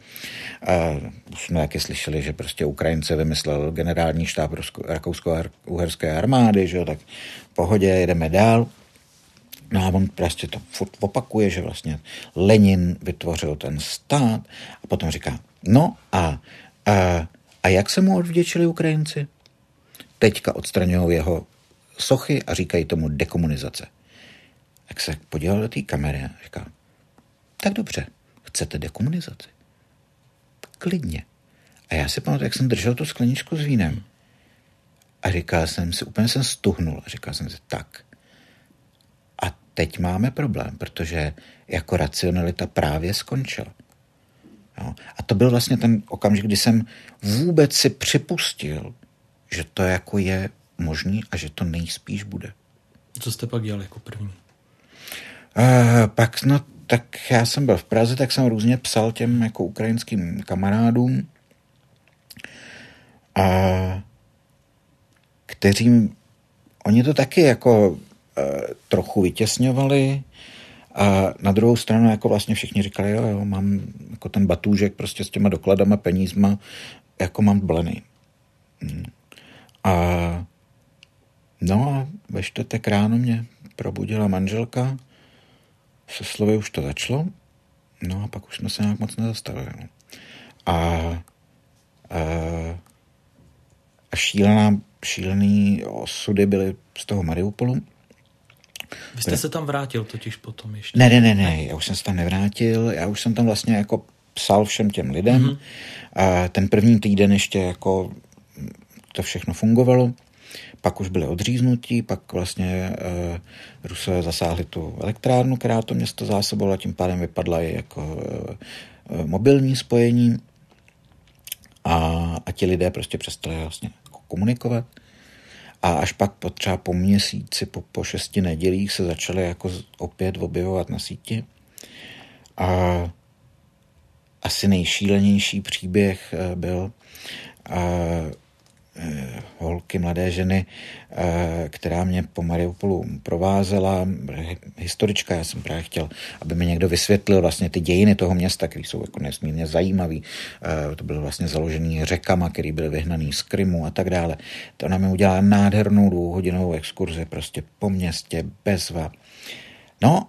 Už jsme taky slyšeli, že prostě Ukrajince vymyslel generální štáb rakousko-uherské armády, že jo, tak pohodě, jedeme dál. No a on prostě to furt opakuje, že vlastně Lenin vytvořil ten stát a potom říká, no a jak se mu odvděčili Ukrajinci? Teďka odstraňují jeho sochy a říkají tomu dekomunizace. Tak se podíval do té kamery a říká, tak dobře, chcete dekomunizaci? Klidně. A já si pamatuju, jak jsem držel tu skleničku s vínem a říkal jsem si, úplně jsem stuhnul a říkal jsem si, tak, teď máme problém, protože jako racionalita právě skončila. Jo. A to byl vlastně ten okamžik, kdy jsem vůbec si připustil, že to jako je možný a že to nejspíš bude. Co jste pak dělal jako první? Pak, no, tak já jsem byl v Praze, tak jsem různě psal těm jako ukrajinským kamarádům, kteřím, oni to taky jako trochu vytěsňovali a na druhou stranu jako vlastně všichni říkali, jo, mám jako ten batůžek prostě s těma dokladama, penízma, jako mám bleny. No a ve čtvrtek ráno mě probudila manželka, se slovy už to začalo, no a pak už jsme se nějak moc nezastavili. No. A šílený osudy byly z toho Mariupolu. Vy jste se tam vrátil totiž potom ještě? Ne, já už jsem se tam nevrátil, já už jsem tam vlastně jako psal všem těm lidem. Mm-hmm. A ten první týden ještě jako to všechno fungovalo, pak už byly odříznutí, pak vlastně Rusové zasáhli tu elektrárnu, která to město zásobovala, tím pádem vypadla i jako mobilní spojení a ti lidé prostě přestali vlastně jako komunikovat. A až pak třeba po měsíci, po 6 nedělích se začaly jako opět objevovat na síti. A asi nejšílenější příběh byl holky, mladé ženy, která mě po Mariupolu provázela, historička, já jsem právě chtěl, aby mi někdo vysvětlil vlastně ty dějiny toho města, které jsou jako nesmírně zajímavý. To bylo vlastně založený řekama, který byly vyhnaný z Krymu a tak dále. To ona mi udělala nádhernou dvouhodinovou exkurzi prostě po městě, bezva. No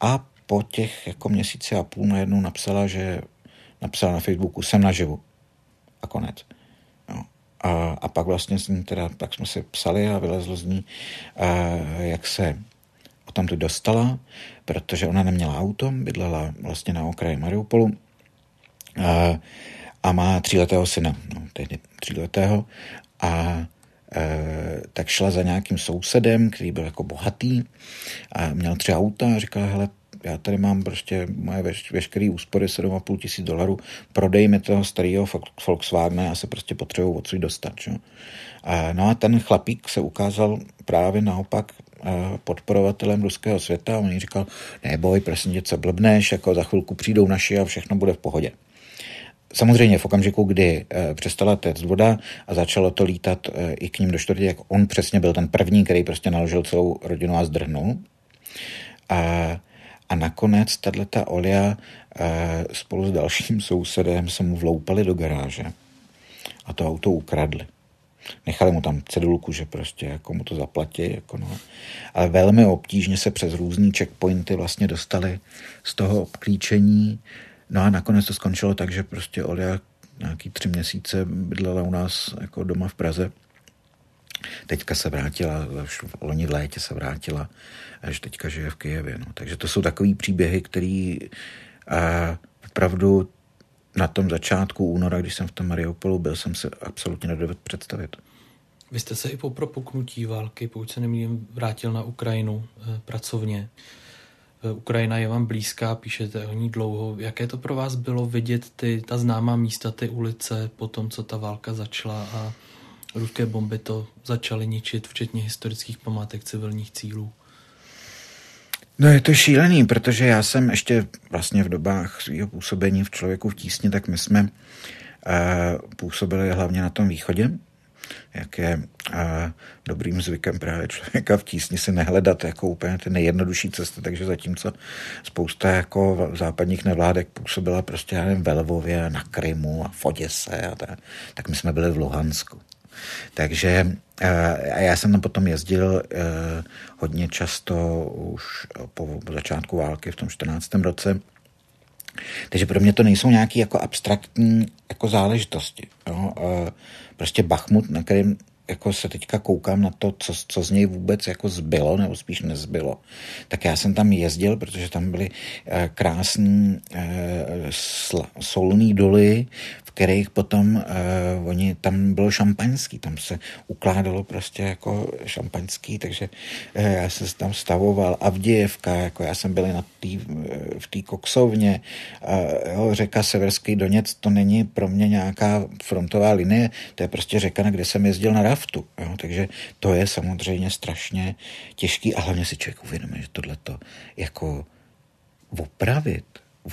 a po těch jako měsíci a půl najednou napsala na Facebooku, jsem naživu. A konec. No. A pak vlastně s ní pak jsme si psali a vylezlo z ní, jak se o tamtu dostala, protože ona neměla auto, bydlela vlastně na okraji Mariupolu a má 3letého syna, no, tehdy 3letého a tak šla za nějakým sousedem, který byl jako bohatý a měl 3 auta a říkala, hele, já tady mám prostě moje veškerý úspory $7,500, prodej mi toho starého Volkswagena, já se prostě potřebuju odsud dostat. Čo? No a ten chlapík se ukázal právě naopak podporovatelem ruského světa a on jí říkal, neboj, prosím tě, co blbneš, jako za chvilku přijdou naši a všechno bude v pohodě. Samozřejmě v okamžiku, kdy přestala téct voda a začalo to lítat i k ním do čtvrtě, jak on přesně byl ten první, který prostě naložil celou rodinu a zdrhnul. A nakonec tato Olia spolu s dalším sousedem se mu vloupali do garáže a to auto ukradli. Nechali mu tam cedulku, že prostě jako mu to zaplatí. Jako no. Ale velmi obtížně se přes různý checkpointy vlastně dostali z toho obklíčení. No a nakonec to skončilo tak, že prostě Olia nějaký 3 měsíce bydlela u nás jako doma v Praze. Teďka se vrátila, už v loni v létě se vrátila, až teďka žije v Kyjevě. No. Takže to jsou takový příběhy, který opravdu na tom začátku února, když jsem v tom Mariupolu byl, jsem se absolutně nedovedl představit. Vy jste se i po propuknutí války, pokud se nemýlím, vrátil na Ukrajinu pracovně. Ukrajina je vám blízká, píšete o ní dlouho. Jaké to pro vás bylo vidět ta známá místa, ty ulice, po tom, co ta válka začala a ruské bomby to začaly ničit, včetně historických památek, civilních cílů? No je to šílený, protože já jsem ještě vlastně v dobách svého působení v Člověku v tísni, tak my jsme působili hlavně na tom východě, jak je dobrým zvykem právě Člověka v tísni si nehledat jako úplně ty nejjednodušší cesty, takže zatímco spousta jako západních nevládek působila prostě ve Lvově, na Krymu a v Oděse a tak my jsme byli v Luhansku. Takže já jsem tam potom jezdil hodně často už po začátku války v tom 14. roce. Takže pro mě to nejsou nějaké jako abstraktní jako záležitosti. Jo? Prostě Bachmut, na kterém jako se teďka koukám na to, co z něj vůbec jako zbylo, nebo spíš nezbylo. Tak já jsem tam jezdil, protože tam byly krásný solný doly, v kterých potom oni, tam bylo šampaňský, tam se ukládalo prostě jako šampaňský, takže já jsem tam stavoval, Avdějevka, jako já jsem byl v té koksovně, jo, řeka Severský Doněc, to není pro mě nějaká frontová linie, to je prostě řeka, na kde jsem jezdil na raftu, jo, takže to je samozřejmě strašně těžký a hlavně si člověk uvědomí, že tohleto jako opravit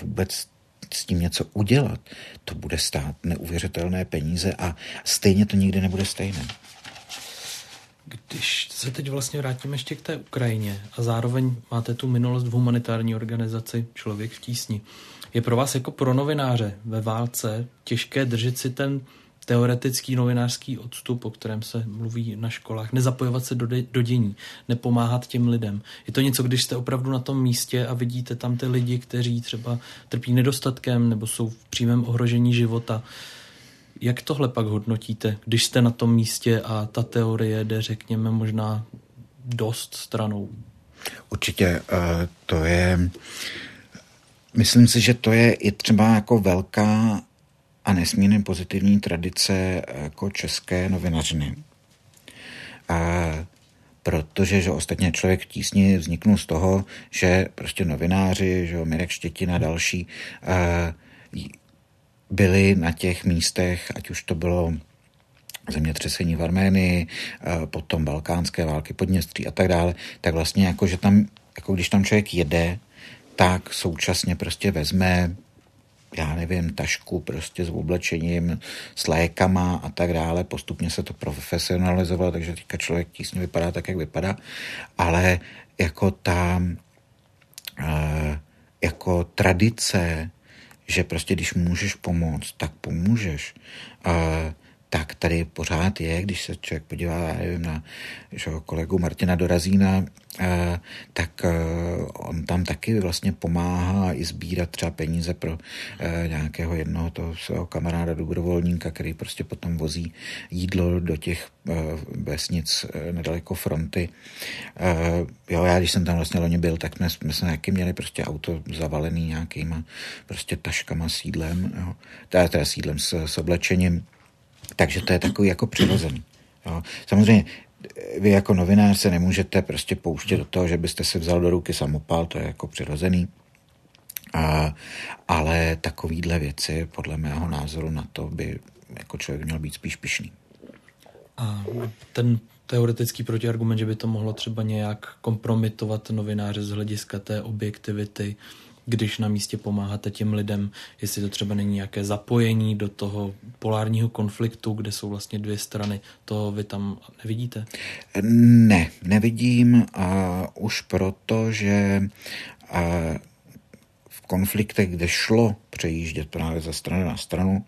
vůbec s tím něco udělat, to bude stát neuvěřitelné peníze a stejně to nikdy nebude stejné. Když se teď vlastně vrátíme ještě k té Ukrajině a zároveň máte tu minulost v humanitární organizaci Člověk v tísni, je pro vás jako pro novináře ve válce těžké držet si ten teoretický novinářský odstup, o kterém se mluví na školách, nezapojovat se do dění, nepomáhat těm lidem. Je to něco, když jste opravdu na tom místě a vidíte tam ty lidi, kteří třeba trpí nedostatkem nebo jsou v přímém ohrožení života. Jak tohle pak hodnotíte, když jste na tom místě a ta teorie jde, řekněme, možná dost stranou? Určitě to je... Myslím si, že to je i třeba jako velká a nesmírně pozitivní tradice jako české novinařiny. A protože, že ostatně Člověk v tísni vzniknul z toho, že prostě novináři, že Mirek Štětina a další byli na těch místech, ať už to bylo zemětřesení v Arménii, potom balkánské války, Podněstří a tak dále, tak vlastně jako, že tam, jako když tam člověk jede, tak současně prostě vezme já nevím, tašku prostě s oblečením, s lékama a tak dále. Postupně se to profesionalizovalo, takže teďka Člověk v tísni vypadá tak, jak vypadá. Ale jako tam jako tradice, že prostě když můžeš pomoct, tak pomůžeš, tak tady pořád je. Když se člověk podívá, já nevím, na kolegu Martina Dorazína, tak on tam taky vlastně pomáhá i sbírat třeba peníze pro nějakého jednoho toho svého kamaráda dobrovolníka, který prostě potom vozí jídlo do těch vesnic nedaleko fronty. Jo, já když jsem tam vlastně loni byl, tak jsme se nějaký měli prostě auto zavalený nějakýma prostě taškama s jídlem, jo. Teda s jídlem, s oblečením. Takže to je takový jako přirozený. Jo. Samozřejmě vy jako novinář se nemůžete prostě pouštět do toho, že byste si vzal do ruky samopal, to je jako přirozený. Ale takovýhle věci podle mého názoru na to by jako člověk měl být spíš pyšný. A ten teoretický protiargument, že by to mohlo třeba nějak kompromitovat novináře z hlediska té objektivity, když na místě pomáháte těm lidem, jestli to třeba není nějaké zapojení do toho polárního konfliktu, kde jsou vlastně dvě strany, to vy tam nevidíte? Ne, nevidím a už proto, že v konfliktech, kde šlo přejíždět právě ze strany na stranu,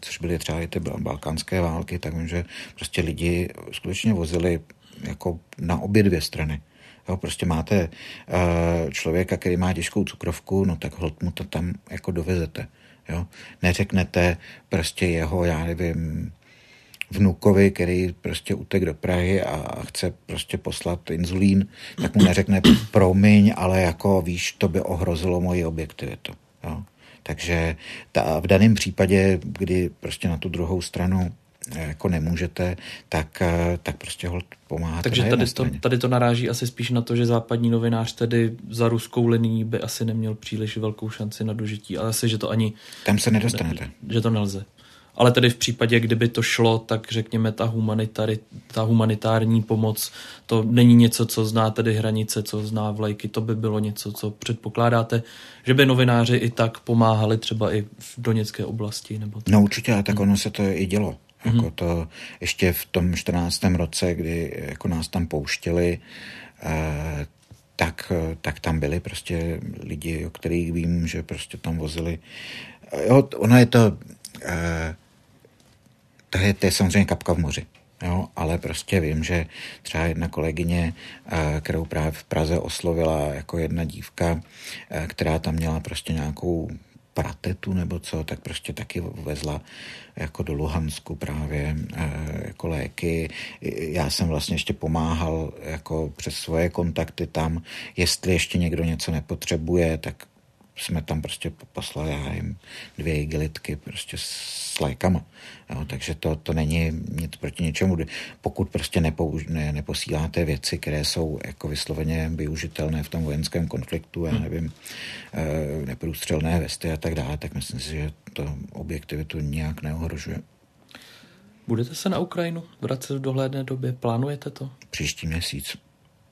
což byly třeba i ty balkánské války, tak vím, že prostě lidi skutečně vozili jako na obě dvě strany. Jo, prostě máte člověka, který má těžkou cukrovku, no tak holt mu to tam jako dovezete. Jo? Neřeknete prostě jeho, já nevím, vnukovi, který prostě utek do Prahy a chce prostě poslat inzulín, tak mu neřekne promiň, ale jako víš, to by ohrozilo moji objektivitu. Jo? Takže v daném případě, kdy prostě na tu druhou stranu jako nemůžete, tak prostě holt pomáháte. Takže tady to naráží asi spíš na to, že západní novinář tedy za ruskou linií by asi neměl příliš velkou šanci na dožití, ale asi, že to ani... Tam se nedostanete. Že to nelze. Ale tedy v případě, kdyby to šlo, tak řekněme ta humanitární pomoc, to není něco, co zná tedy hranice, co zná vlajky, to by bylo něco, co předpokládáte, že by novináři i tak pomáhali třeba i v Doněcké oblasti. Nebo tak. No určitě, a tak ono se to i dělo. Jako to ještě v tom 14. roce, kdy jako nás tam pouštěli, tak tam byli prostě lidi, o kterých vím, že prostě tam vozili. Jo, ono je to, to je samozřejmě kapka v moři, jo, ale prostě vím, že třeba jedna kolegyně, kterou právě v Praze oslovila jako jedna dívka, která tam měla prostě nějakou pratetu nebo co, tak prostě taky vezla jako do Luhansku právě jako léky. Já jsem vlastně ještě pomáhal jako přes svoje kontakty tam, jestli ještě někdo něco nepotřebuje, tak jsme tam prostě poslali jim 2 igelitky prostě s lékama. Jo, takže to není nic proti něčemu. Pokud prostě neposíláte věci, které jsou jako vysloveně využitelné v tom vojenském konfliktu, já nevím, neprůstřelné vesty a tak dále, tak myslím si, že to objektivitu nějak neohrožuje. Budete se na Ukrajinu vracet v dohlédné době? Plánujete to? Příští měsíc.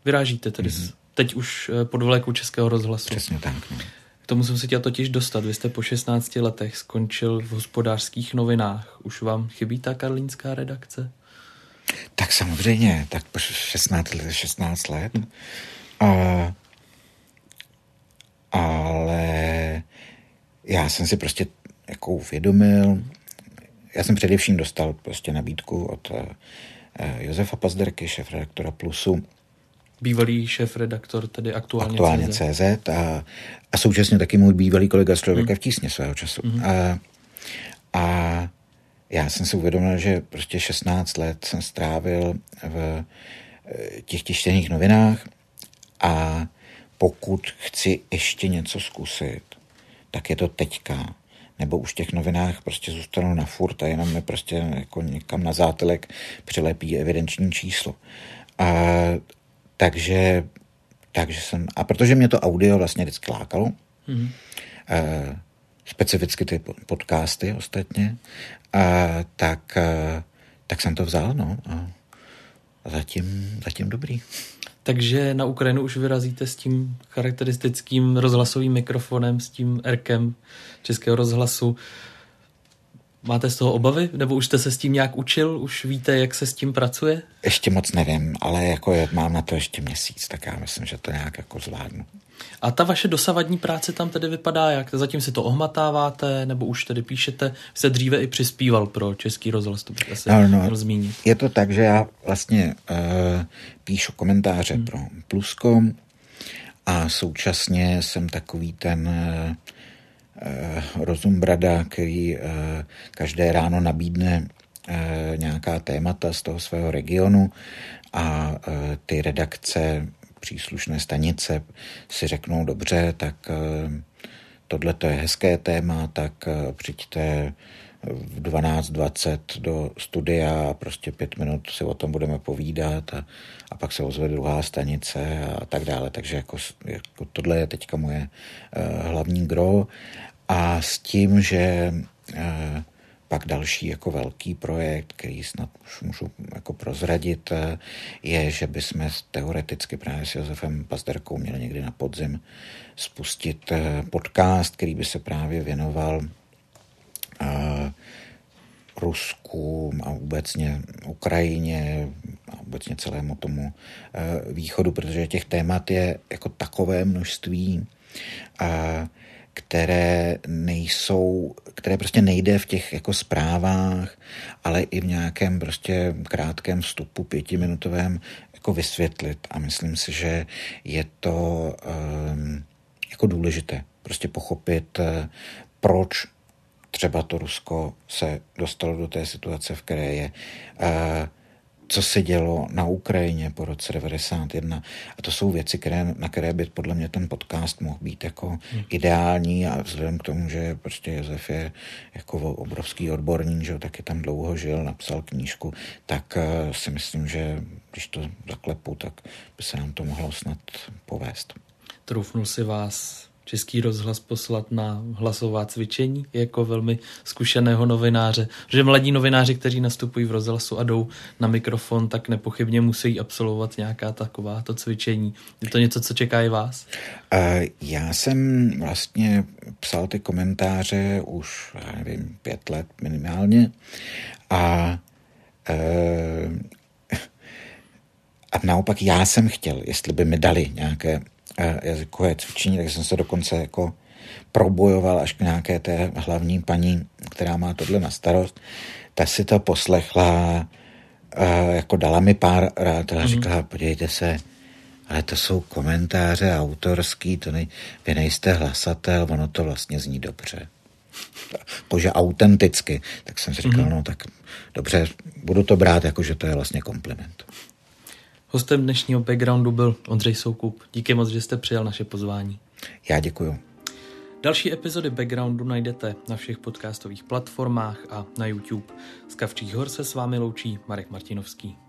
Vyrážíte tedy teď už pod vlajkou Českého rozhlasu? Přesně tak, no. Tomu jsem se chtěl totiž dostat. Vy jste po 16 letech skončil v Hospodářských novinách. Už vám chybí ta karlínská redakce? Tak samozřejmě, tak po 16 let. Ale já jsem si prostě jako uvědomil, já jsem především dostal prostě nabídku od Josefa Pazderky, šéfredaktora Plusu, bývalý šéfredaktor, tedy aktuálně CZ a současně taky můj bývalý kolega z Člověka v tísni svého času. A já jsem si uvědomil, že prostě 16 let jsem strávil v těch tištěných novinách a pokud chci ještě něco zkusit, tak je to teďka. Nebo už v těch novinách prostě zůstanu na furt a jenom mi prostě jako někam na zátelek přilepí evidenční číslo. Takže jsem... A protože mě to audio vlastně vždycky lákalo, specificky ty podcasty ostatně, tak jsem to vzal, no. A zatím dobrý. Takže na Ukrajinu už vyrazíte s tím charakteristickým rozhlasovým mikrofonem, s tím erkem Českého rozhlasu. Máte z toho obavy? Nebo už jste se s tím nějak učil? Už víte, jak se s tím pracuje? Ještě moc nevím, ale jako mám na to ještě měsíc, tak já myslím, že to nějak jako zvládnu. A ta vaše dosavadní práce tam tedy vypadá jak? Zatím si to ohmatáváte, nebo už tedy píšete? Jste dříve i přispíval pro Český rozhlas, to bych asi měl zmínit. Je to tak, že já vlastně píšu komentáře pro Plusko a současně jsem takový ten... rozumbrada, který každé ráno nabídne nějaká témata z toho svého regionu a ty redakce příslušné stanice si řeknou dobře, tak tohle to je hezké téma, tak přijďte v 12:20 do studia a prostě 5 minut si o tom budeme povídat a pak se ozve druhá stanice a tak dále. Takže jako tohle je teďka moje hlavní gro a s tím, že pak další jako velký projekt, který snad už můžu jako prozradit, je, že bychom teoreticky právě s Josefem Pazderkou měli někdy na podzim spustit podcast, který by se právě věnoval Rusku a obecně Ukrajině a obecně celému tomu východu, protože těch témat je jako takové množství, které prostě nejde v těch jako zprávách, ale i v nějakém prostě krátkém vstupu 5minutovém jako vysvětlit a myslím si, že je to jako důležité prostě pochopit, proč třeba to Rusko se dostalo do té situace, v které je, co se dělo na Ukrajině po roce 1991. A to jsou věci, na které by podle mě ten podcast mohl být jako ideální a vzhledem k tomu, že prostě Josef je jako obrovský odborník, že taky tam dlouho žil, napsal knížku, tak si myslím, že když to zaklepu, tak by se nám to mohlo snad povést. Troufnu si vás... Český rozhlas poslat na hlasová cvičení jako velmi zkušeného novináře. Že mladí novináři, kteří nastupují v rozhlasu a jdou na mikrofon, tak nepochybně musí absolvovat nějaká takováto cvičení. Je to něco, co čeká i vás? Já jsem vlastně psal ty komentáře už, já nevím, 5 let minimálně a naopak já jsem chtěl, jestli by mi dali nějaké jazykové cvičení, tak jsem se dokonce jako probojoval až k nějaké té hlavní paní, která má tohle na starost. Ta si to poslechla, jako dala mi pár rád, a říkala, podívejte se, ale to jsou komentáře autorský, vy nejste hlasatel, ono to vlastně zní dobře. Bože, autenticky. Tak jsem si říkal, no tak dobře, budu to brát, jako že to je vlastně kompliment. Hostem dnešního Backgroundu byl Ondřej Soukup. Díky moc, že jste přijal naše pozvání. Já děkuju. Další epizody Backgroundu najdete na všech podcastových platformách a na YouTube. Z Kavčích hor se s vámi loučí Marek Martinovský.